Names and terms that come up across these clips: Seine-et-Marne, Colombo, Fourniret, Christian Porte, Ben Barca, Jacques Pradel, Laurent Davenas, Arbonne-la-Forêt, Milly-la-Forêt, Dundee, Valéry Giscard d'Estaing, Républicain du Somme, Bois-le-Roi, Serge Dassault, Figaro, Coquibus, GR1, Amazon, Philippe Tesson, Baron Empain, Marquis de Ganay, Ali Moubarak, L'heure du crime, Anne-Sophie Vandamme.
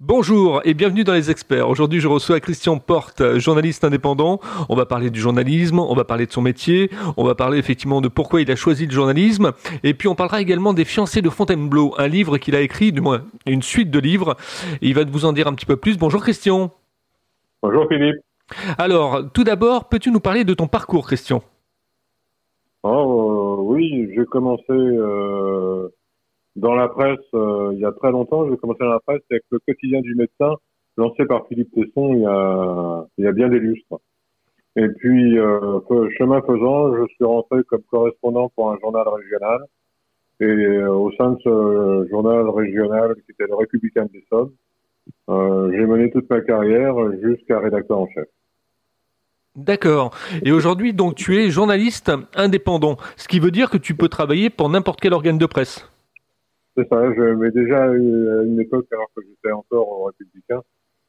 Bonjour et bienvenue dans Les Experts. Aujourd'hui, je reçois Christian Porte, journaliste indépendant. On va parler du journalisme, on va parler de son métier, on va parler effectivement de pourquoi il a choisi le journalisme. Et puis, on parlera également des Fiancés de Fontainebleau, un livre qu'il a écrit, du moins une suite de livres. Et il va vous en dire un petit peu plus. Bonjour Christian. Bonjour Philippe. Alors, tout d'abord, peux-tu nous parler de ton parcours, Christian ? Oui, j'ai commencé... Dans la presse, il y a très longtemps, j'ai commencé dans la presse avec le quotidien du médecin, lancé par Philippe Tesson il y a bien des lustres. Et puis, chemin faisant, je suis rentré comme correspondant pour un journal régional. Et au sein de ce journal régional, qui était le Républicain du Somme, j'ai mené toute ma carrière jusqu'à rédacteur en chef. D'accord. Et aujourd'hui, donc, tu es journaliste indépendant, ce qui veut dire que tu peux travailler pour n'importe quel organe de presse. C'est ça, mais déjà à une époque, alors que j'étais encore au Républicain,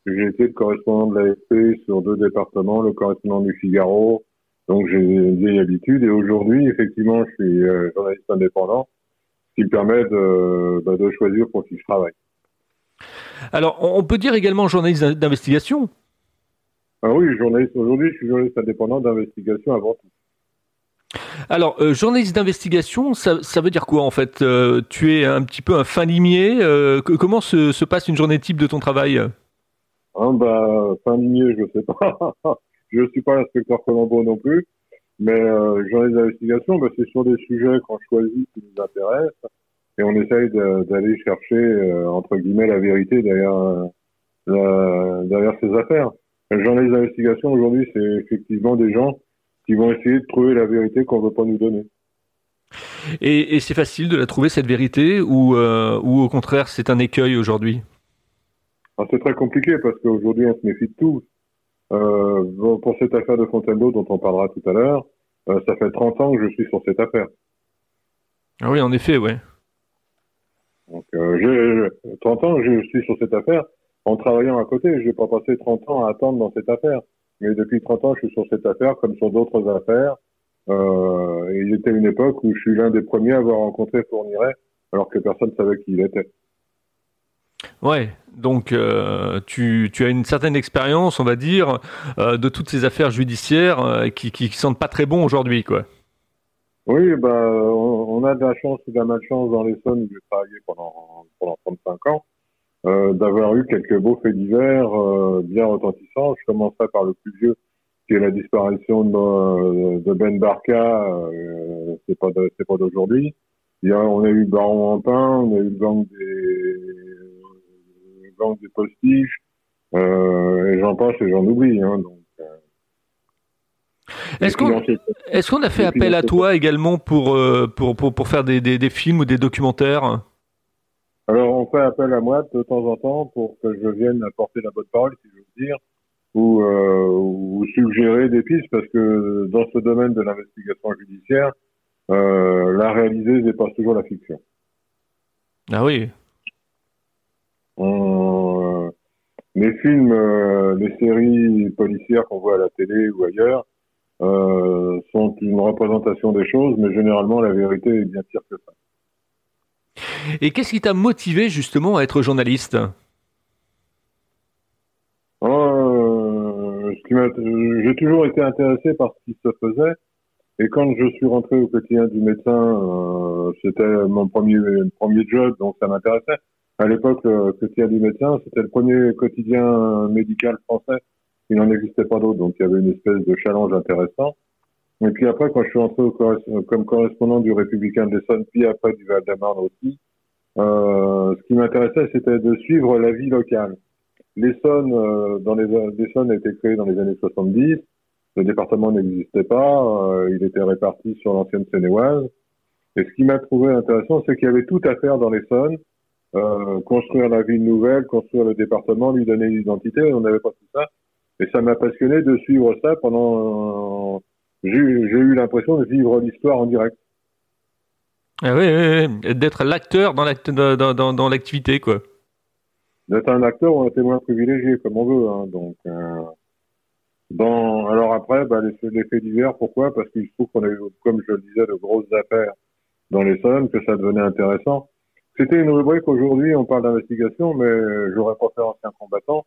j'ai été le correspondant de l'AFP sur 2 départements, le correspondant du Figaro, donc j'ai une vieille habitude. Et aujourd'hui, effectivement, je suis journaliste indépendant, ce qui me permet de choisir pour qui je travaille. Alors, on peut dire également journaliste d'investigation ? Ah oui, journaliste. Aujourd'hui, je suis journaliste indépendant d'investigation avant tout. Alors, journaliste d'investigation, ça veut dire quoi en fait ? Tu es un petit peu un fin limier. Comment se passe une journée type de ton travail ? Fin limier, je sais pas. Je suis pas l'inspecteur Colombo non plus. Mais journaliste d'investigation, c'est sur des sujets qu'on choisit qui nous intéressent. Et on essaye d'aller chercher, entre guillemets, la vérité derrière ces affaires. Le journaliste d'investigation aujourd'hui, c'est effectivement des gens qui vont essayer de trouver la vérité qu'on ne veut pas nous donner. Et c'est facile de la trouver, cette vérité, ou au contraire, c'est un écueil aujourd'hui ? Alors, c'est très compliqué, parce qu'aujourd'hui, on se méfie de tout. Pour cette affaire de Fontainebleau, dont on parlera tout à l'heure, ça fait 30 ans que je suis sur cette affaire. Ah oui, en effet, oui. Donc, 30 ans, je suis sur cette affaire en travaillant à côté. Je n'ai pas passé 30 ans à attendre dans cette affaire. Mais depuis 30 ans, je suis sur cette affaire, comme sur d'autres affaires. Il était une époque où je suis l'un des premiers à avoir rencontré Fourniret, alors que personne ne savait qui il était. Ouais, donc tu as une certaine expérience, on va dire, de toutes ces affaires judiciaires qui sentent pas très bon aujourd'hui, quoi. Oui, on a de la chance ou de la malchance dans l'Essonne où j'ai travaillé pendant 35 ans. D'avoir eu quelques beaux faits divers bien retentissants. Je commencerai par le plus vieux, qui est la disparition de Ben Barca. C'est pas d'aujourd'hui. On a eu le Baron Empain, on a eu le gang des postiches, et j'en passe et j'en oublie. Hein, donc, est-ce qu'on a fait appel à toi également pour faire des films ou des documentaires ? Alors, on fait appel à moi de temps en temps pour que je vienne apporter la bonne parole, si je veux dire, ou suggérer des pistes, parce que dans ce domaine de l'investigation judiciaire, la réalité dépasse toujours la fiction. Ah oui. Les films, les séries policières qu'on voit à la télé ou ailleurs sont une représentation des choses, mais généralement la vérité est bien pire que ça. Et qu'est-ce qui t'a motivé justement à être journaliste ? J'ai toujours été intéressé par ce qui se faisait, et quand je suis rentré au quotidien du médecin, c'était mon premier job, donc ça m'intéressait. À l'époque, le quotidien du médecin, c'était le premier quotidien médical français, il n'en existait pas d'autre, donc il y avait une espèce de challenge intéressant. Et puis après, quand je suis rentré comme correspondant du Républicain de l'Essonne, puis après du Val-de-Marne aussi, ce qui m'intéressait, c'était de suivre la vie locale. L'Essonne, l'Essonne a été créée dans les années 70. Le département n'existait pas. Il était réparti sur l'ancienne Seine-et-Marne. Et ce qui m'a trouvé intéressant, c'est qu'il y avait tout à faire dans l'Essonne. Construire la ville nouvelle, construire le département, lui donner une identité. On n'avait pas tout ça. Et ça m'a passionné de suivre ça pendant... J'ai eu l'impression de vivre l'histoire en direct. Ah oui. D'être l'acteur dans l'activité, quoi. D'être un acteur ou un témoin privilégié, comme on veut. Hein. Donc, alors après, les faits divers, pourquoi ? Parce qu'il se trouve qu'on a eu, comme je le disais, de grosses affaires dans les sommes, que ça devenait intéressant. C'était une rubrique, aujourd'hui on parle d'investigation, mais j'aurais pas fait ancien combattant.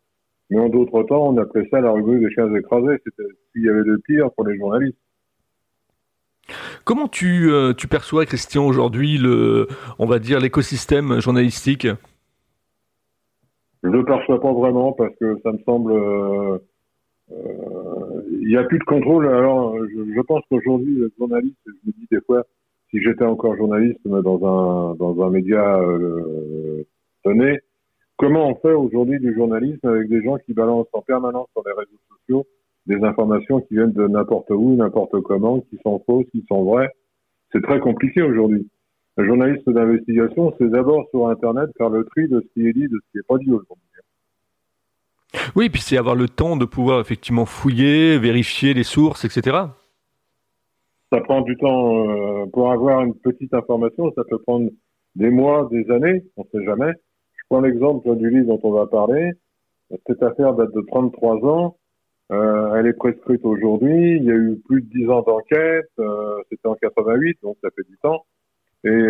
Mais en d'autres temps, on appelait ça la rubrique des chiens écrasés. C'était ce qu'il y avait de pire pour les journalistes. Comment tu perçois, Christian, aujourd'hui, on va dire, l'écosystème journalistique? Je ne le perçois pas vraiment parce que ça me semble... Il n'y a plus de contrôle. Alors, je pense qu'aujourd'hui, le journaliste, je me dis des fois, si j'étais encore journaliste mais dans un média donné, comment on fait aujourd'hui du journalisme avec des gens qui balancent en permanence sur les réseaux sociaux des informations qui viennent de n'importe où, n'importe comment, qui sont fausses, qui sont vraies? C'est très compliqué aujourd'hui. Le journaliste d'investigation, c'est d'abord sur Internet faire le tri de ce qui est dit, de ce qui n'est pas dit aujourd'hui. Oui, puis c'est avoir le temps de pouvoir effectivement fouiller, vérifier les sources, etc. Ça prend du temps pour avoir une petite information, ça peut prendre des mois, des années, on ne sait jamais. Je prends l'exemple du livre dont on va parler. Cette affaire date de 33 ans, elle est prescrite aujourd'hui, il y a eu plus de 10 ans d'enquête, c'était en 88, donc ça fait du temps. Et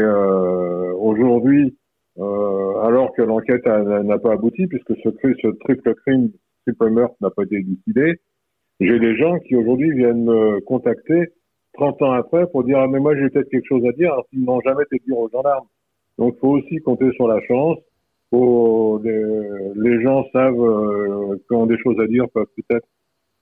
aujourd'hui... alors que l'enquête n'a pas abouti puisque ce triple meurtre n'a pas été élucidé, j'ai des gens qui aujourd'hui viennent me contacter 30 ans après pour dire « Ah mais moi j'ai peut-être quelque chose à dire » alors qu'ils n'ont jamais été dire aux gendarmes. Donc il faut aussi compter sur la chance. Les gens savent quand des choses à dire peuvent peut-être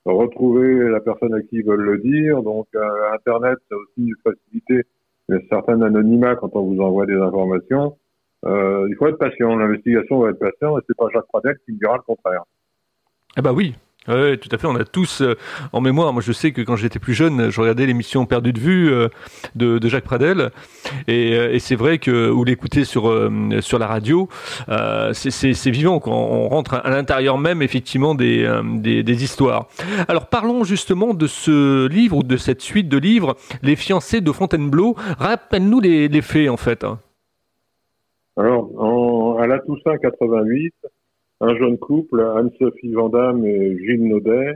retrouver la personne à qui ils veulent le dire. Donc Internet a aussi facilité un certain anonymat quand on vous envoie des informations. Il faut être patient, l'investigation va être patient, et c'est pas Jacques Pradel qui me dira le contraire. Ah bah oui, tout à fait, on a tous en mémoire, moi je sais que quand j'étais plus jeune, je regardais l'émission Perdu de vue de Jacques Pradel, et c'est vrai que, ou l'écouter sur la radio, c'est vivant quand on rentre à l'intérieur même effectivement des histoires. Alors parlons justement de ce livre, ou de cette suite de livres, Les Fiancés de Fontainebleau, rappelle-nous les faits en fait. Alors, à la Toussaint 88, un jeune couple, Anne-Sophie Vandamme et Gilles Naudet,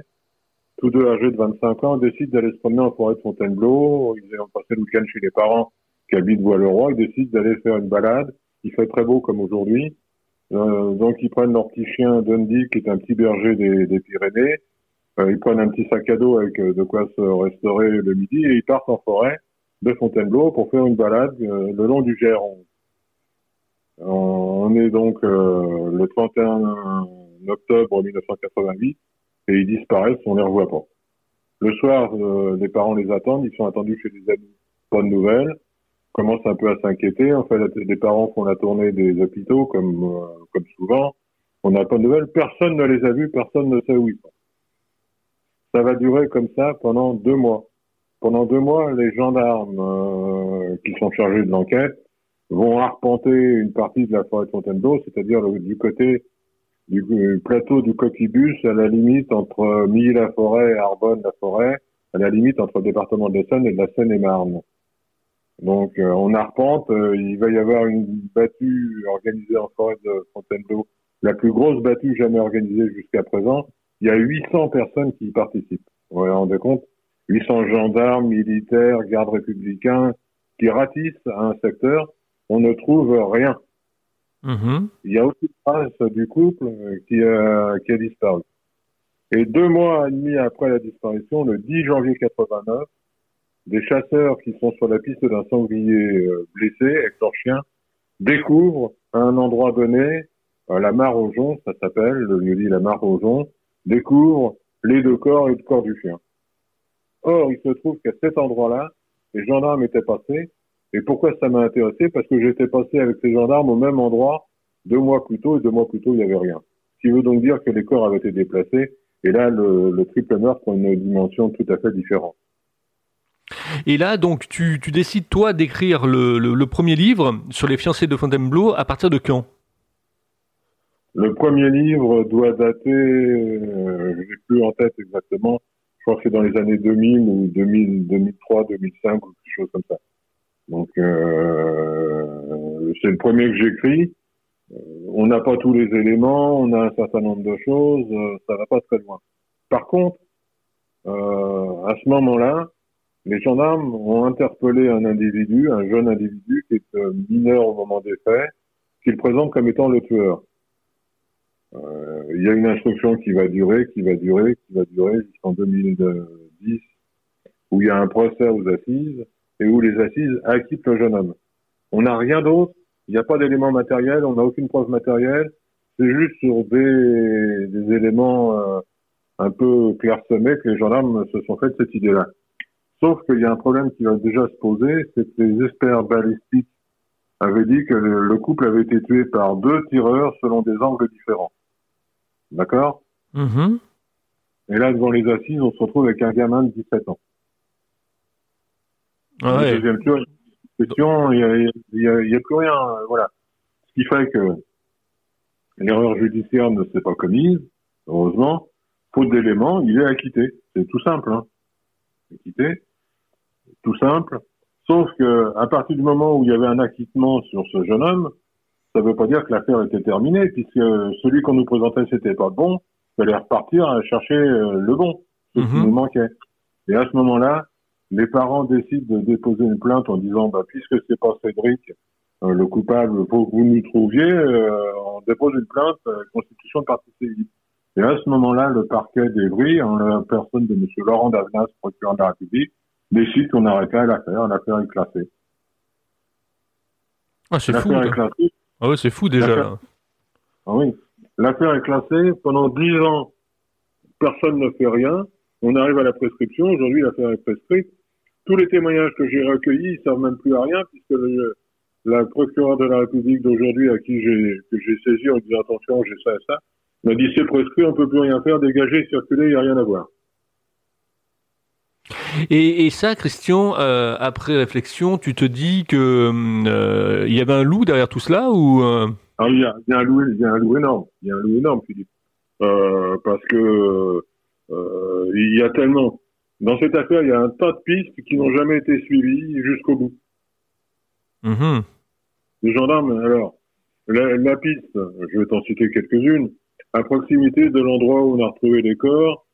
tous deux âgés de 25 ans, décident d'aller se promener en forêt de Fontainebleau. Ils ont passé le week-end chez les parents qui habitent Bois-le-Roi. Ils décident d'aller faire une balade. Il fait très beau comme aujourd'hui. Donc, ils prennent leur petit chien Dundee, qui est un petit berger des Pyrénées. Ils prennent un petit sac à dos avec de quoi se restaurer le midi et ils partent en forêt de Fontainebleau pour faire une balade le long du GR1. On est donc le 31 octobre 1988 et ils disparaissent, on les revoit pas. Le soir, les parents les attendent, ils sont attendus chez les amis. Pas de nouvelles, commencent un peu à s'inquiéter. En fait, les parents font la tournée des hôpitaux comme souvent. On n'a pas de nouvelles, personne ne les a vus, personne ne sait où ils sont. Ça va durer comme ça pendant 2 mois. Pendant 2 mois, les gendarmes qui sont chargés de l'enquête vont arpenter une partie de la forêt de Fontainebleau, c'est-à-dire du côté du plateau du Coquibus, à la limite entre Milly-la-Forêt et Arbonne-la-Forêt, à la limite entre le département de la Seine et de la Seine-et-Marne. Donc on arpente, il va y avoir une battue organisée en forêt de Fontainebleau, la plus grosse battue jamais organisée jusqu'à présent. Il y a 800 personnes qui y participent, vous vous rendez compte, 800 gendarmes, militaires, gardes républicains, qui ratissent à un secteur. On ne trouve rien. Mmh. Il y a aucune trace du couple qui a disparu. Et 2 mois et demi après la disparition, le 10 janvier 89, des chasseurs qui sont sur la piste d'un sanglier blessé avec leur chien découvrent à un endroit donné, la mare aux joncs, ça s'appelle, le lieu-dit la mare aux joncs, découvrent les 2 corps et le corps du chien. Or, il se trouve qu'à cet endroit-là, les gendarmes étaient passés. Et pourquoi ça m'a intéressé? Parce que j'étais passé avec ces gendarmes au même endroit 2 mois plus tôt, et 2 mois plus tôt, il n'y avait rien. Ce qui veut donc dire que les corps avaient été déplacés, et là, le triple meurtre a une dimension tout à fait différente. Et là, donc, tu décides, toi, d'écrire le premier livre sur les fiancés de Fontainebleau à partir de quand? Le premier livre doit dater, je n'ai plus en tête exactement, je crois que c'est dans les années 2000 ou 2000, 2003, 2005 ou quelque chose comme ça. Donc c'est le premier que j'écris. On n'a pas tous les éléments, on a un certain nombre de choses, ça va pas très loin. Par contre, à ce moment-là, les gendarmes ont interpellé un jeune individu qui est mineur au moment des faits, qu'il présente comme étant le tueur. Il y a une instruction qui va durer jusqu'en 2010, où il y a un procès aux assises et où les assises acquittent le jeune homme. On n'a rien d'autre, il n'y a pas d'éléments matériels, on n'a aucune preuve matérielle, c'est juste sur des éléments un peu clairsemés que les gendarmes se sont fait de cette idée-là. Sauf qu'il y a un problème qui va déjà se poser, c'est que les experts balistiques avaient dit que le couple avait été tué par deux tireurs selon des angles différents. D'accord ? Mmh. Et là, devant les assises, on se retrouve avec un gamin de 17 ans. Ah ouais. Deuxième tueur, question, il n'y a plus rien. Voilà. Ce qui fait que l'erreur judiciaire ne s'est pas commise, heureusement. Faute d'éléments, il est acquitté. C'est tout simple, hein. Acquitté, tout simple. Sauf que, à partir du moment où il y avait un acquittement sur ce jeune homme, ça ne veut pas dire que l'affaire était terminée, puisque celui qu'on nous présentait, c'était pas bon. Il fallait repartir à chercher le bon, ce qui nous manquait. Et à ce moment-là, les parents décident de déposer une plainte en disant, puisque c'est pas Cédric, le coupable, faut que vous nous trouviez, on dépose une plainte, constitution de partie civile. Et à ce moment-là, le parquet d'Évry, en la personne de M. Laurent Davenas, procureur de la République, décide qu'on arrêtait l'affaire. L'affaire est classée. Ah, c'est fou. L'affaire est classée. Ah oui, c'est fou déjà. Ah oui. L'affaire est classée. Pendant 10 ans, personne ne fait rien. On arrive à la prescription. Aujourd'hui, l'affaire est prescrite. Tous les témoignages que j'ai recueillis, ils ne servent même plus à rien, puisque la procureure de la République d'aujourd'hui, à qui j'ai saisi en disant attention, j'ai ça et ça, on a dit c'est prescrit, on ne peut plus rien faire, dégager, circuler, il n'y a rien à voir. Et ça, Christian, après réflexion, tu te dis qu'il y avait un loup derrière tout cela ou Alors, il y a un loup énorme, Philippe. Parce que il y a tellement... Dans cette affaire, il y a un tas de pistes qui n'ont jamais été suivies jusqu'au bout. Mmh. Les gendarmes, alors, la piste, je vais t'en citer quelques-unes. À proximité de l'endroit où on a retrouvé les corps,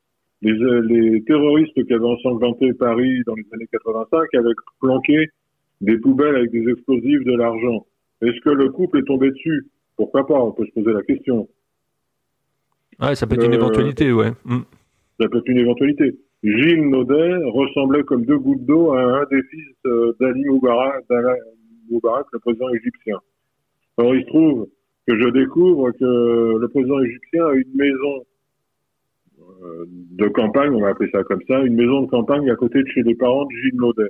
les terroristes qui avaient ensanglanté Paris dans les années 85 avaient planqué des poubelles avec des explosifs, de l'argent. Est-ce que le couple est tombé dessus ? Pourquoi pas ? On peut se poser la question. Ah, ça peut être une éventualité, ouais. Mm. Ça peut être une éventualité. Gilles Naudet ressemblait comme deux gouttes d'eau à un des fils d'Ali Moubarak, le président égyptien. Alors il se trouve que je découvre que le président égyptien a une maison de campagne, on va appeler ça comme ça, une maison de campagne à côté de chez les parents de Gilles Naudet.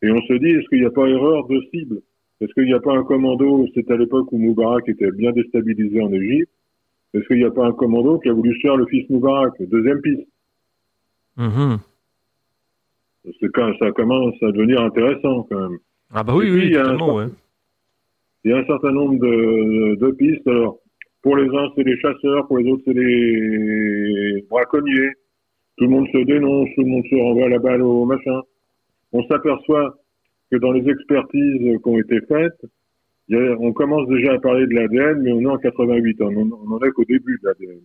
Et on se dit, est-ce qu'il n'y a pas erreur de cible ? Est-ce qu'il n'y a pas un commando, c'était à l'époque où Moubarak était bien déstabilisé en Égypte, est-ce qu'il n'y a pas un commando qui a voulu faire le fils Moubarak, deuxième piste ? Mmh. Parce que quand ça commence à devenir intéressant quand même. Ah bah oui, oui, totalement, ouais. Il y a un certain nombre de pistes. Alors, pour les uns, c'est les chasseurs, pour les autres, c'est les braconniers. Tout le monde se dénonce, tout le monde se renvoie la balle au machin. On s'aperçoit que dans les expertises qui ont été faites, on commence déjà à parler de l'ADN, mais on est en 88, on n'en est qu'au début de l'ADN.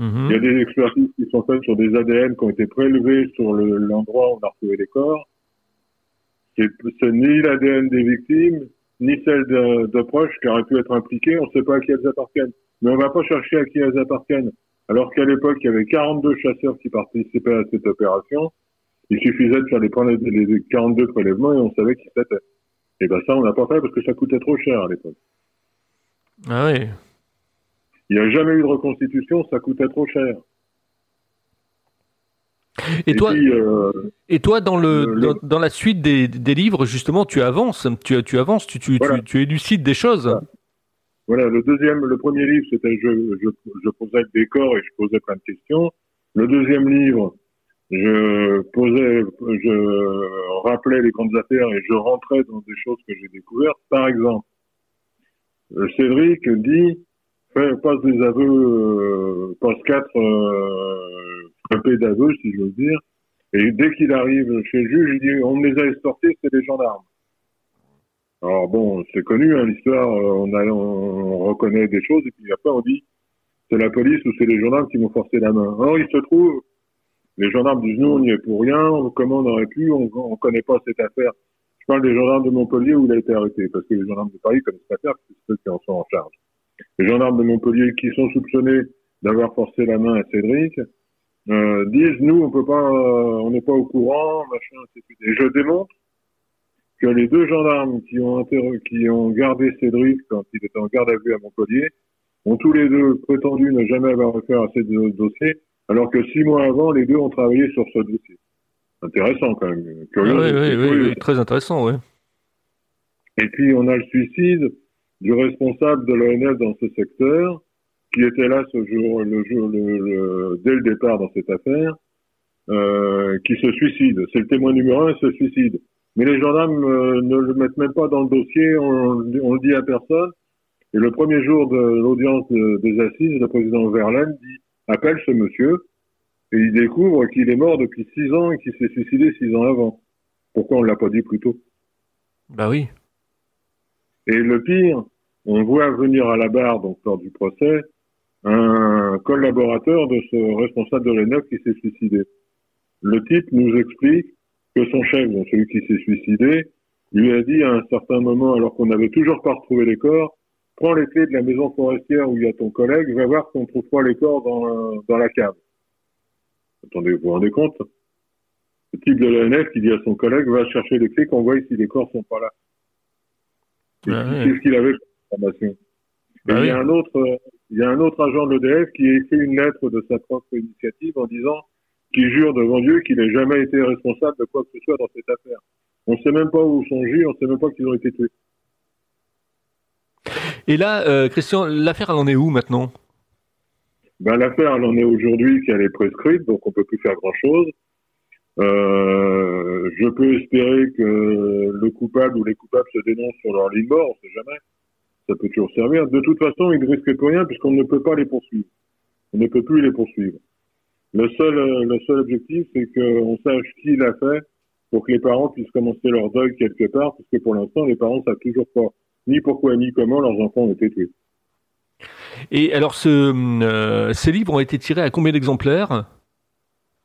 Mmh. Il y a des expertises qui sont faites sur des ADN qui ont été prélevés sur l'endroit où on a retrouvé les corps. C'est ni l'ADN des victimes, ni celle de proches qui auraient pu être impliquées, on ne sait pas à qui elles appartiennent. Mais on ne va pas chercher à qui elles appartiennent. Alors qu'à l'époque, il y avait 42 chasseurs qui participaient à cette opération. Il suffisait de faire les 42 prélèvements et on savait qui c'était. Et bien ça, on n'a pas fait parce que ça coûtait trop cher à l'époque. Ah oui. Il n'y a jamais eu de reconstitution, ça coûtait trop cher. Et toi, dans la suite des livres, justement, tu avances, tu élucides des choses. Voilà, le premier livre, c'était je posais le décor et je posais plein de questions. Le deuxième livre, je rappelais les grandes affaires et je rentrais dans des choses que j'ai découvertes. Par exemple, Cédric dit, passe des aveux, passe 4. Un pédaveux, si j'ose dire, et dès qu'il arrive chez le juge, il dit « on me les a escortés, c'est les gendarmes ». Alors bon, c'est connu, hein, l'histoire, on reconnaît des choses, et puis après on dit « c'est la police ou c'est les gendarmes qui m'ont forcé la main ». Or, il se trouve, les gendarmes disent « nous, on n'y est pour rien, comment on aurait pu, on ne connaît pas cette affaire ». parle des gendarmes de Montpellier où il a été arrêté, parce que les gendarmes de Paris connaissent l'affaire, c'est ceux qui en sont en charge. Les gendarmes de Montpellier qui sont soupçonnés d'avoir forcé la main à Cédric disent nous on peut pas, on n'est pas au courant, machin, etc. Et je démontre que les deux gendarmes qui ont gardé Cédric quand il était en garde à vue à Montpellier ont tous les deux prétendu ne jamais avoir affaire à ces deux dossiers, alors que 6 mois avant, les deux ont travaillé sur ce dossier. Intéressant quand même. Curieux, oui, très intéressant, oui. Et puis on a le suicide du responsable de l'ONF dans ce secteur, qui était là ce jour, dès le départ dans cette affaire, qui se suicide. C'est le témoin numéro 1, il se suicide. Mais les gendarmes ne le mettent même pas dans le dossier, on le dit à personne. Et le premier jour de l'audience des assises, le président Verlaine dit « appelle ce monsieur ». Et il découvre qu'il est mort depuis 6 ans et qu'il s'est suicidé 6 ans avant. Pourquoi on ne l'a pas dit plus tôt? Bah oui. Et le pire, on voit venir à la barre, donc lors du procès, un collaborateur de ce responsable de l'ENF qui s'est suicidé. Le type nous explique que son chef, donc celui qui s'est suicidé, lui a dit à un certain moment, alors qu'on n'avait toujours pas retrouvé les corps, « Prends les clés de la maison forestière où il y a ton collègue, va voir qu'on ne trouve pas les corps dans la cave. » Attendez, vous vous rendez compte? Le type de l'ONF qui dit à son collègue, va chercher les clés qu'on voit si les corps sont pas là. Qu'est-ce qu'il avait comme information? Il y a un autre agent de l'EDF qui a écrit une lettre de sa propre initiative en disant qu'il jure devant Dieu qu'il n'a jamais été responsable de quoi que ce soit dans cette affaire. On ne sait même pas où sont J, on ne sait même pas qu'ils ont été tués. Et là, Christian, l'affaire, elle en est où maintenant? Ben, l'affaire, elle en est aujourd'hui qu'elle est prescrite, donc on peut plus faire grand-chose. Je peux espérer que le coupable ou les coupables se dénoncent sur leur ligne mort, on sait jamais. Ça peut toujours servir. De toute façon, ils ne risquent plus rien puisqu'on ne peut pas les poursuivre. On ne peut plus les poursuivre. Le seul objectif, c'est qu'on sache qui l'a fait pour que les parents puissent commencer leur deuil quelque part, puisque pour l'instant, les parents ne savent toujours pas ni pourquoi ni comment leurs enfants ont été tués. Et alors, ces livres ont été tirés à combien d'exemplaires?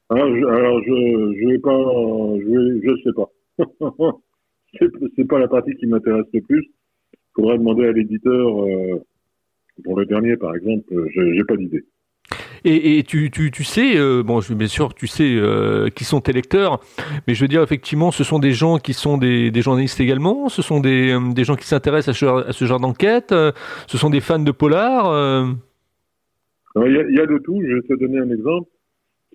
Je sais pas. c'est pas la partie qui m'intéresse le plus. Il faudrait demander à l'éditeur. Pour le dernier, par exemple, j'ai pas d'idée. Et tu sais, bien sûr, tu sais qui sont tes lecteurs, mais je veux dire, effectivement, ce sont des gens qui sont des journalistes également, ce sont des gens qui s'intéressent à ce genre d'enquête, ce sont des fans de polar. Il y a de tout, je vais te donner un exemple.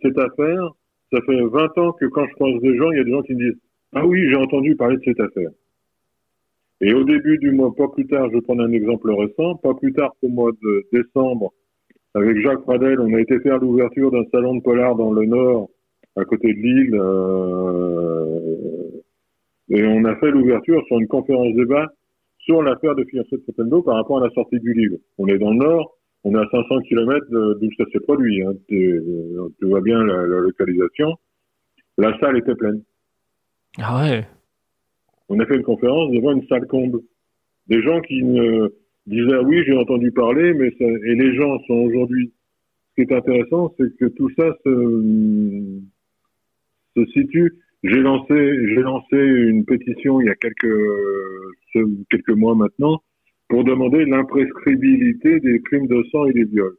Cette affaire, ça fait 20 ans que quand je croise des gens, il y a des gens qui me disent « Ah oui, j'ai entendu parler de cette affaire ». Et au début du mois, pas plus tard, je vais prendre un exemple récent, pas plus tard qu'au mois de décembre, avec Jacques Pradel, on a été faire l'ouverture d'un salon de polar dans le Nord, à côté de Lille, et on a fait l'ouverture sur une conférence débat sur l'affaire des Fiancés de Fontainebleau par rapport à la sortie du livre. On est dans le Nord, on est à 500 km d'où ça s'est produit, hein. Tu vois bien la localisation. La salle était pleine. Ah ouais. On a fait une conférence devant une salle comble. Des gens qui ne... disait « oui, j'ai entendu parler », mais ça... et les gens sont aujourd'hui... Ce qui est intéressant, c'est que tout ça se situe. J'ai lancé une pétition il y a quelques mois maintenant pour demander l'imprescriptibilité des crimes de sang et des viols.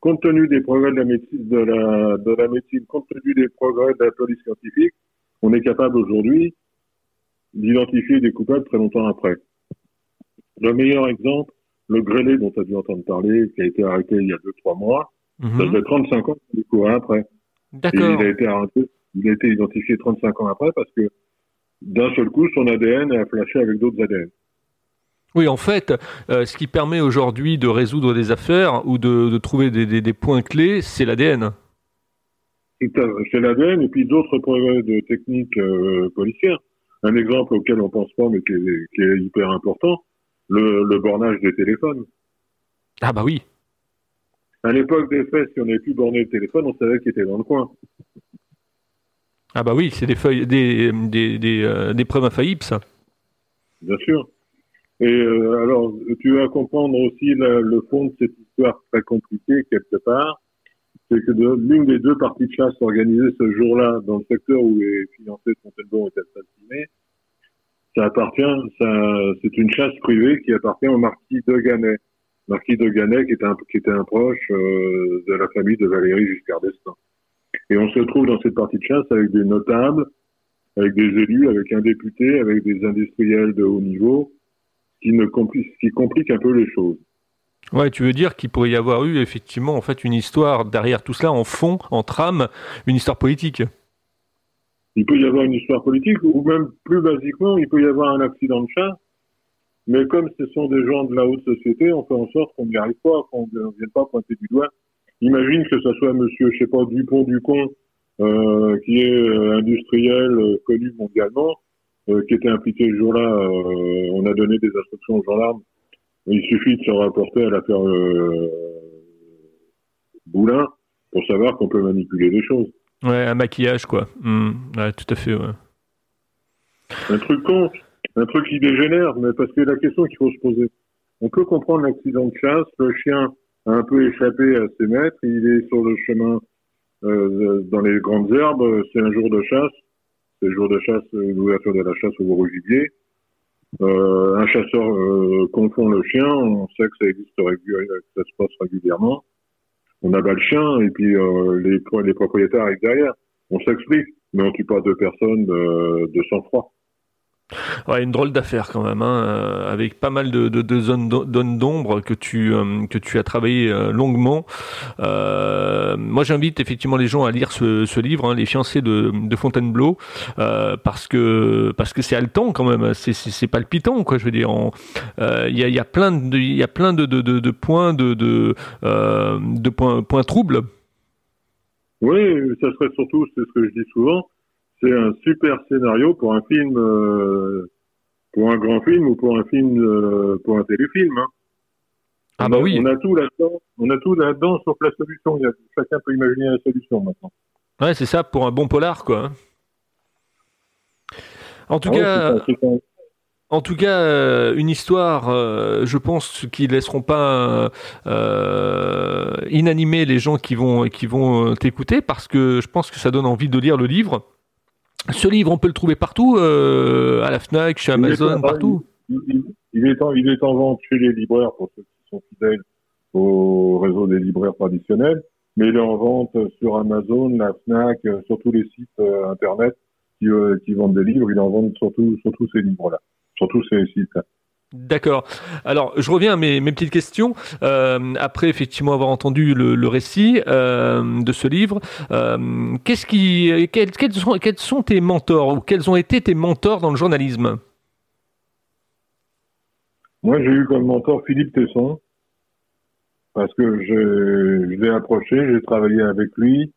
Compte tenu des progrès de la médecine, compte tenu des progrès de la police scientifique, on est capable aujourd'hui d'identifier des coupables très longtemps après. Le meilleur exemple, le grêlé dont tu as dû entendre parler, qui a été arrêté il y a 2-3 mois, ça faisait 35 ans qu'il courait après. D'accord. Et il a été arrêté, il a été identifié 35 ans après parce que d'un seul coup, son ADN a flashé avec d'autres ADN. Oui, en fait, ce qui permet aujourd'hui de résoudre des affaires ou de trouver des points clés, c'est l'ADN. C'est l'ADN et puis d'autres progrès de techniques policières. Un exemple auquel on ne pense pas mais qui est hyper important, le bornage des téléphones. Ah bah oui. À l'époque des faits, si on n'avait plus borné le téléphone, on savait qu'il était dans le coin. Ah bah oui, c'est des feuilles, des preuves infaillibles, ça. Bien sûr. Et alors, tu vas comprendre aussi le fond de cette histoire très compliquée, quelque part, c'est que l'une des deux parties de chasse organisées ce jour-là, dans le secteur où les fiancés de Fontainebleau ont été assassinés, ça appartient, c'est une chasse privée qui appartient au marquis de Ganay. Marquis de Ganay qui était un proche de la famille de Valéry Giscard d'Estaing. Et on se trouve dans cette partie de chasse avec des notables, avec des élus, avec un député, avec des industriels de haut niveau, qui complique un peu les choses. Ouais, tu veux dire qu'il pourrait y avoir eu effectivement en fait une histoire derrière tout cela, en fond, en trame, une histoire politique. Il peut y avoir une histoire politique, ou même plus basiquement, il peut y avoir un accident de chasse. Mais comme ce sont des gens de la haute société, on fait en sorte qu'on n'y arrive pas, qu'on ne vienne pas pointer du doigt. Imagine que ce soit monsieur, je sais pas, Dupont, qui est industriel, connu mondialement, qui était impliqué ce jour-là. On a donné des instructions aux gendarmes. Il suffit de se rapporter à l'affaire Boulin pour savoir qu'on peut manipuler des choses. Ouais, un maquillage, quoi. Mmh. Ouais, tout à fait, ouais. Un truc con, un truc qui dégénère, mais parce que la question qu'il faut se poser. On peut comprendre l'accident de chasse, le chien a un peu échappé à ses maîtres, il est sur le chemin dans les grandes herbes, c'est un jour de chasse, c'est le jour de chasse, l'ouverture de la chasse au Vauvivier. Un chasseur confond le chien, on sait que ça existe régulièrement, que ça se passe régulièrement. On abat le chien et puis les propriétaires arrivent derrière. On s'explique, mais on tue pas deux personnes de sang-froid. Ouais, une drôle d'affaire quand même, hein, avec pas mal de zones d'ombre que tu as travaillé longuement. Moi, j'invite effectivement les gens à lire ce livre, hein, Les Fiancés de Fontainebleau, parce que c'est haletant quand même, c'est palpitant, quoi. Je veux dire, il y a plein de points troubles. Oui, ça serait surtout, c'est ce que je dis souvent. C'est un super scénario pour un film, pour un grand film ou pour un film, pour un téléfilm. Hein. Ah bah oui. On a tout là-dedans sauf la solution. Chacun peut imaginer la solution maintenant. Ouais, c'est ça pour un bon polar, quoi. En tout cas, une histoire, je pense, qui ne laisseront pas inanimer les gens qui vont t'écouter, parce que je pense que ça donne envie de lire le livre. Ce livre, on peut le trouver partout, à la FNAC, chez Amazon, partout. Il est en vente chez les libraires, pour ceux qui sont fidèles au réseau des libraires traditionnels, mais il est en vente sur Amazon, la FNAC, sur tous les sites internet qui vendent des livres. Il est en vente sur tous ces livres-là, sur tous ces sites-là. D'accord. Alors, je reviens à mes petites questions. Après, effectivement, avoir entendu le récit de ce livre, quels sont tes mentors ou quels ont été tes mentors dans le journalisme ? Moi, j'ai eu comme mentor Philippe Tesson, parce que je l'ai approché, j'ai travaillé avec lui,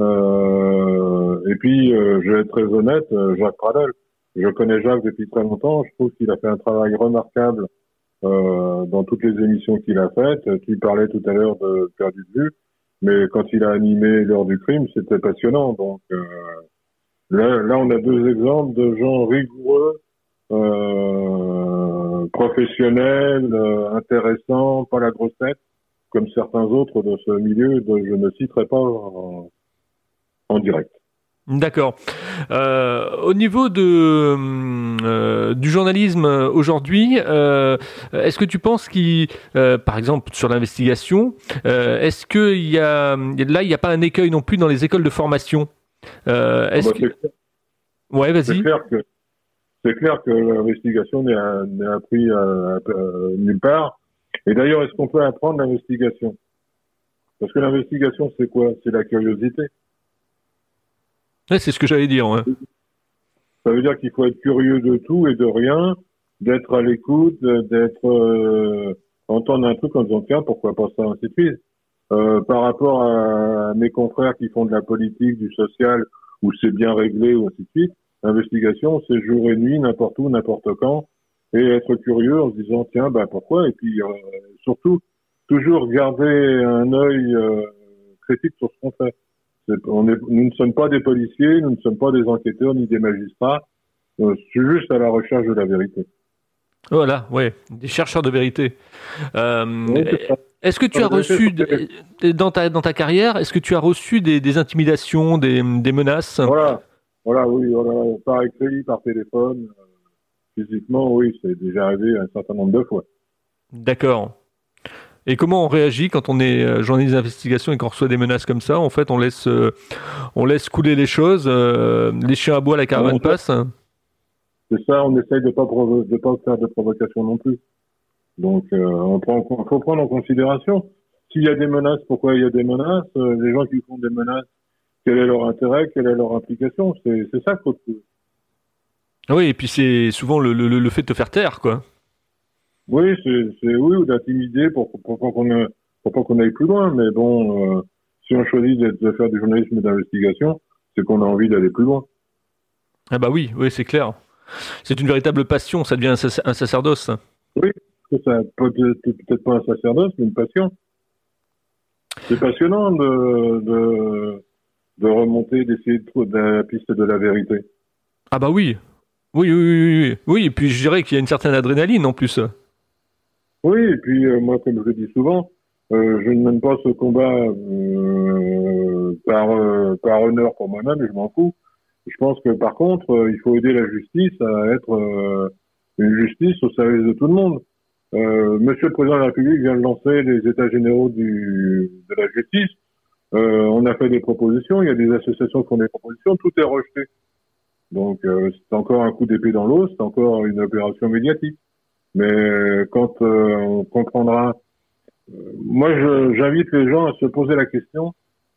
et puis, je vais être très honnête, Jacques Pradel. Je connais Jacques depuis très longtemps. Je trouve qu'il a fait un travail remarquable dans toutes les émissions qu'il a faites. Tu parlais tout à l'heure de Perdu de vue, mais quand il a animé L'heure du crime, c'était passionnant. Donc là, on a deux exemples de gens rigoureux, professionnels, intéressants, pas la grosse tête, comme certains autres de ce milieu dont je ne citerai pas en direct. D'accord. Au niveau du journalisme aujourd'hui, est-ce que tu penses par exemple sur l'investigation, est-ce que il n'y a pas un écueil non plus dans les écoles de formation ? Ouais, vas-y. C'est clair que l'investigation n'est apprise nulle part. Et d'ailleurs, est-ce qu'on peut apprendre l'investigation ? Parce que l'investigation, c'est quoi ? C'est la curiosité. Ouais, c'est ce que j'allais dire. Ouais. Ça veut dire qu'il faut être curieux de tout et de rien, d'être à l'écoute, d'être entendre un truc en disant tiens pourquoi pas ça, ainsi de suite. Par rapport à mes confrères qui font de la politique, du social, où c'est bien réglé ou ainsi de suite, l'investigation c'est jour et nuit, n'importe où, n'importe quand, et être curieux en se disant tiens ben pourquoi, et puis surtout toujours garder un œil critique sur ce qu'on fait. Nous ne sommes pas des policiers, nous ne sommes pas des enquêteurs ni des magistrats. C'est juste à la recherche de la vérité. Voilà, ouais, des chercheurs de vérité. Oui, est-ce que tu as reçu dans ta carrière, est-ce que tu as reçu des intimidations, des menaces ? Voilà, oui, par écrit, par téléphone. Physiquement, oui, c'est déjà arrivé un certain nombre de fois. D'accord. Et comment on réagit quand on est journaliste d'investigation et qu'on reçoit des menaces comme ça? En fait, on laisse couler les choses, les chiens à bois, la caravane passe. C'est ça, on essaye de ne pas faire de provocation non plus. Donc, faut prendre en considération. S'il y a des menaces, pourquoi il y a des menaces? Les gens qui font des menaces, quel est leur intérêt? Quelle est leur implication? C'est ça qu'il faut trouver. Oui, et puis c'est souvent le fait de te faire taire, quoi. Oui, c'est ou d'intimider pour pas qu'on aille plus loin. Mais bon, si on choisit de faire du journalisme d'investigation, c'est qu'on a envie d'aller plus loin. Ah bah oui, c'est clair. C'est une véritable passion, ça devient un sacerdoce. Oui, c'est ça. Peut-être pas un sacerdoce, mais une passion. C'est passionnant de remonter, d'essayer de trouver la piste de la vérité. Ah bah oui, et puis je dirais qu'il y a une certaine adrénaline en plus. Oui, et puis moi, comme je le dis souvent, je ne mène pas ce combat par honneur pour moi-même, et je m'en fous. Je pense que par contre, il faut aider la justice à être une justice au service de tout le monde. Monsieur le Président de la République vient de lancer les états généraux de la justice. On a fait des propositions, il y a des associations qui font des propositions, tout est rejeté. Donc c'est encore un coup d'épée dans l'eau, c'est encore une opération médiatique. Mais quand on comprendra... moi, j'invite les gens à se poser la question.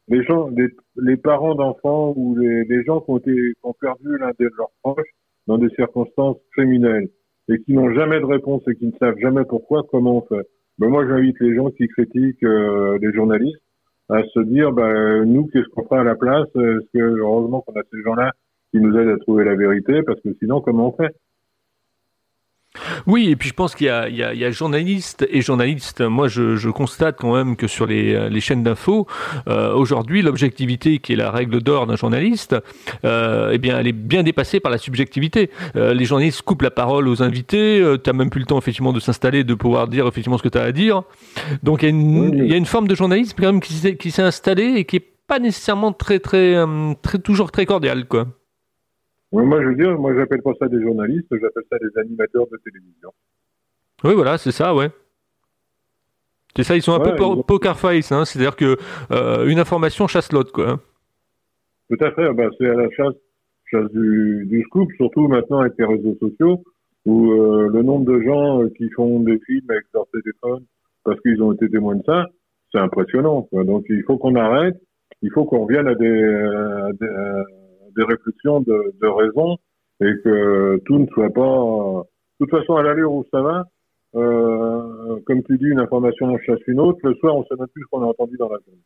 Les gens, les parents d'enfants ou les gens qui ont perdu l'un de leurs proches dans des circonstances criminelles et qui n'ont jamais de réponse et qui ne savent jamais pourquoi, comment on fait. Ben moi, j'invite les gens qui critiquent les journalistes à se dire, nous, qu'est-ce qu'on fera à la place? Est-ce que, heureusement qu'on a ces gens-là qui nous aident à trouver la vérité, parce que sinon, comment on fait? Oui, et puis je pense qu'il y a journalistes et journalistes. Moi, je constate quand même que sur les chaînes d'infos, aujourd'hui, l'objectivité, qui est la règle d'or d'un journaliste, eh bien, elle est bien dépassée par la subjectivité. Les journalistes coupent la parole aux invités. T'as même plus le temps, effectivement, de s'installer, de pouvoir dire effectivement ce que t'as à dire. Donc, il y a une forme de journalisme quand même qui s'est installée et qui est pas nécessairement très toujours très cordiale, quoi. Oui, moi, je veux dire, j'appelle pas ça des journalistes, j'appelle ça des animateurs de télévision. Oui, voilà, c'est ça, ouais. C'est ça, ils sont un peu poker face, hein, c'est-à-dire que une information chasse l'autre, quoi. Tout à fait, c'est à la chasse du scoop, surtout maintenant avec les réseaux sociaux, où le nombre de gens qui font des films avec leur téléphone parce qu'ils ont été témoins de ça, c'est impressionnant, quoi. Donc, il faut qu'on arrête, il faut qu'on revienne à des réflexions de raison et que tout ne soit pas... De toute façon, à l'allure où ça va, comme tu dis, une information en chasse une autre, le soir, on ne sait même plus ce qu'on a entendu dans la journée.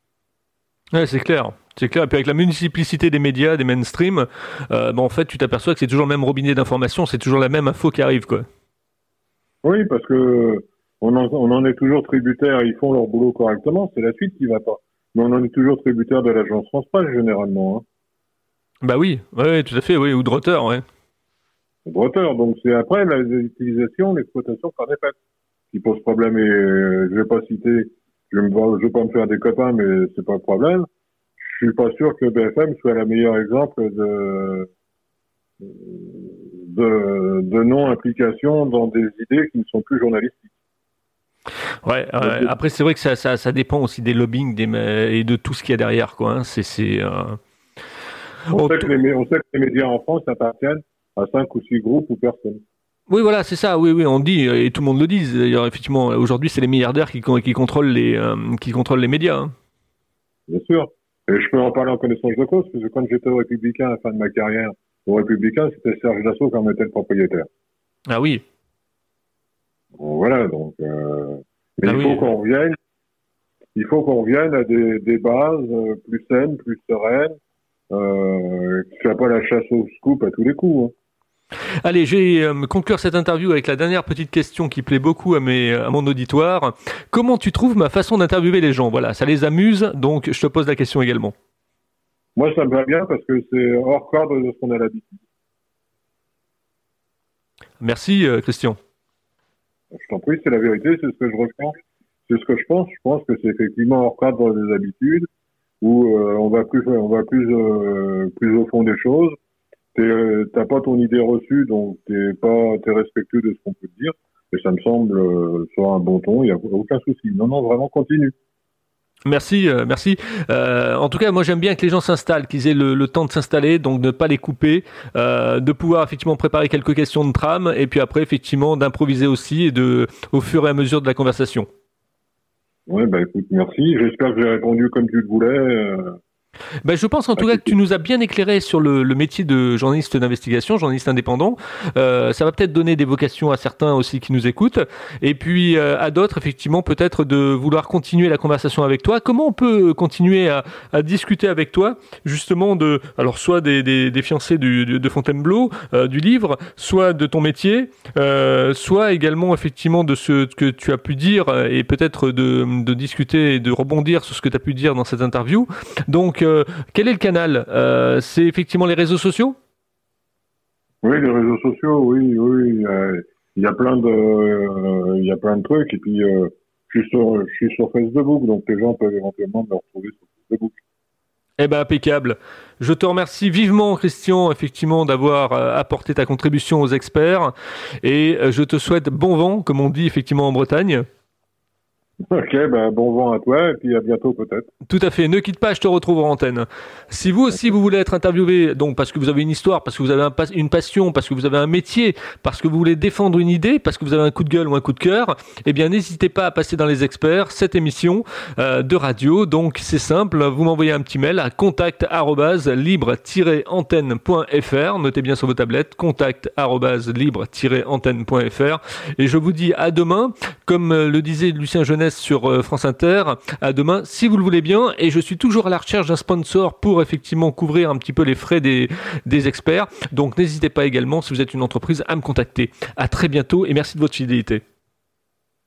Ouais, c'est clair. Et puis avec la multiplicité des médias, des mainstream, en fait, tu t'aperçois que c'est toujours le même robinet d'informations, c'est toujours la même info qui arrive, quoi. Oui, parce que on en est toujours tributaire, ils font leur boulot correctement, c'est la suite qui ne va pas. Mais on en est toujours tributaire de l'agence France-Presse, généralement, hein. Bah oui, ouais, tout à fait, oui, ou de roteur, ouais. De roteur, donc c'est après l'utilisation, l'exploitation par des faits qui pose problème. Et je vais pas citer, je vais pas me faire des copains, mais c'est pas le problème. Je suis pas sûr que BFM soit le meilleur exemple de non-implication dans des idées qui ne sont plus journalistiques. Ouais. Après, c'est vrai que ça dépend aussi des lobbying et de tout ce qu'il y a derrière, quoi. Hein. On sait que les médias en France appartiennent à 5 ou 6 groupes ou personnes. Oui, voilà, c'est ça. Oui, on dit, et tout le monde le dit. D'ailleurs, effectivement, aujourd'hui, c'est les milliardaires qui contrôlent les médias. Hein. Bien sûr. Et je peux en parler en connaissance de cause, parce que quand j'étais au Républicain, à la fin de ma carrière, au Républicain, c'était Serge Dassault qui en était le propriétaire. Ah oui. Bon, voilà, donc... Il faut qu'on revienne à des bases plus saines, plus sereines, tu n'as pas la chasse au scoop à tous les coups. Hein. Allez, je vais conclure cette interview avec la dernière petite question qui plaît beaucoup à mon auditoire. Comment tu trouves ma façon d'interviewer les gens? Voilà, ça les amuse, donc je te pose la question également. Moi, ça me va bien parce que c'est hors cadre de ce qu'on a l'habitude. Merci, Christian. Je t'en prie, c'est la vérité, c'est ce que je ressens, c'est ce que je pense. Je pense que c'est effectivement hors cadre des habitudes, où on va plus au fond des choses, T'as pas ton idée reçue, donc t'es respectueux de ce qu'on peut te dire. Et ça me semble sur un bon ton, il n'y a aucun souci. Non, vraiment, continue. Merci. En tout cas, moi, j'aime bien que les gens s'installent, qu'ils aient le temps de s'installer, donc ne pas les couper, de pouvoir effectivement préparer quelques questions de trame, et puis après, effectivement, d'improviser aussi et au fur et à mesure de la conversation. Ouais, écoute, merci. J'espère que j'ai répondu comme tu le voulais. Je pense en tout cas que tu nous as bien éclairé sur le métier de journaliste d'investigation, journaliste indépendant. Ça va peut-être donner des vocations à certains aussi qui nous écoutent, et puis à d'autres effectivement peut-être de vouloir continuer la conversation avec toi. Comment on peut continuer à discuter avec toi justement soit des fiancés de Fontainebleau, du livre, soit de ton métier, soit également effectivement de ce que tu as pu dire et peut-être de discuter et de rebondir sur ce que tu as pu dire dans cette interview. Donc quel est le canal ? C'est effectivement les réseaux sociaux ? Oui, les réseaux sociaux, oui. Il y a plein de trucs. Et puis, je suis sur Facebook, donc les gens peuvent éventuellement me retrouver sur Facebook. Eh bien, impeccable. Je te remercie vivement, Christian, effectivement, d'avoir apporté ta contribution aux experts. Et je te souhaite bon vent, comme on dit effectivement en Bretagne. Ok, bon vent à toi et puis à bientôt peut-être. Tout à fait, ne quitte pas, je te retrouve en antenne. Si vous aussi vous voulez être interviewé, donc parce que vous avez une histoire, parce que vous avez une passion, parce que vous avez un métier, parce que vous voulez défendre une idée, parce que vous avez un coup de gueule ou un coup de cœur, eh bien n'hésitez pas à passer dans Les Experts, cette émission de radio. Donc c'est simple, vous m'envoyez un petit mail à contact@libre-antenne.fr, notez bien sur vos tablettes, contact@libre-antenne.fr, et je vous dis à demain, comme le disait Lucien Jeunesse sur France Inter. À demain si vous le voulez bien, et je suis toujours à la recherche d'un sponsor pour effectivement couvrir un petit peu les frais des experts, donc n'hésitez pas également si vous êtes une entreprise à me contacter. À très bientôt et merci de votre fidélité.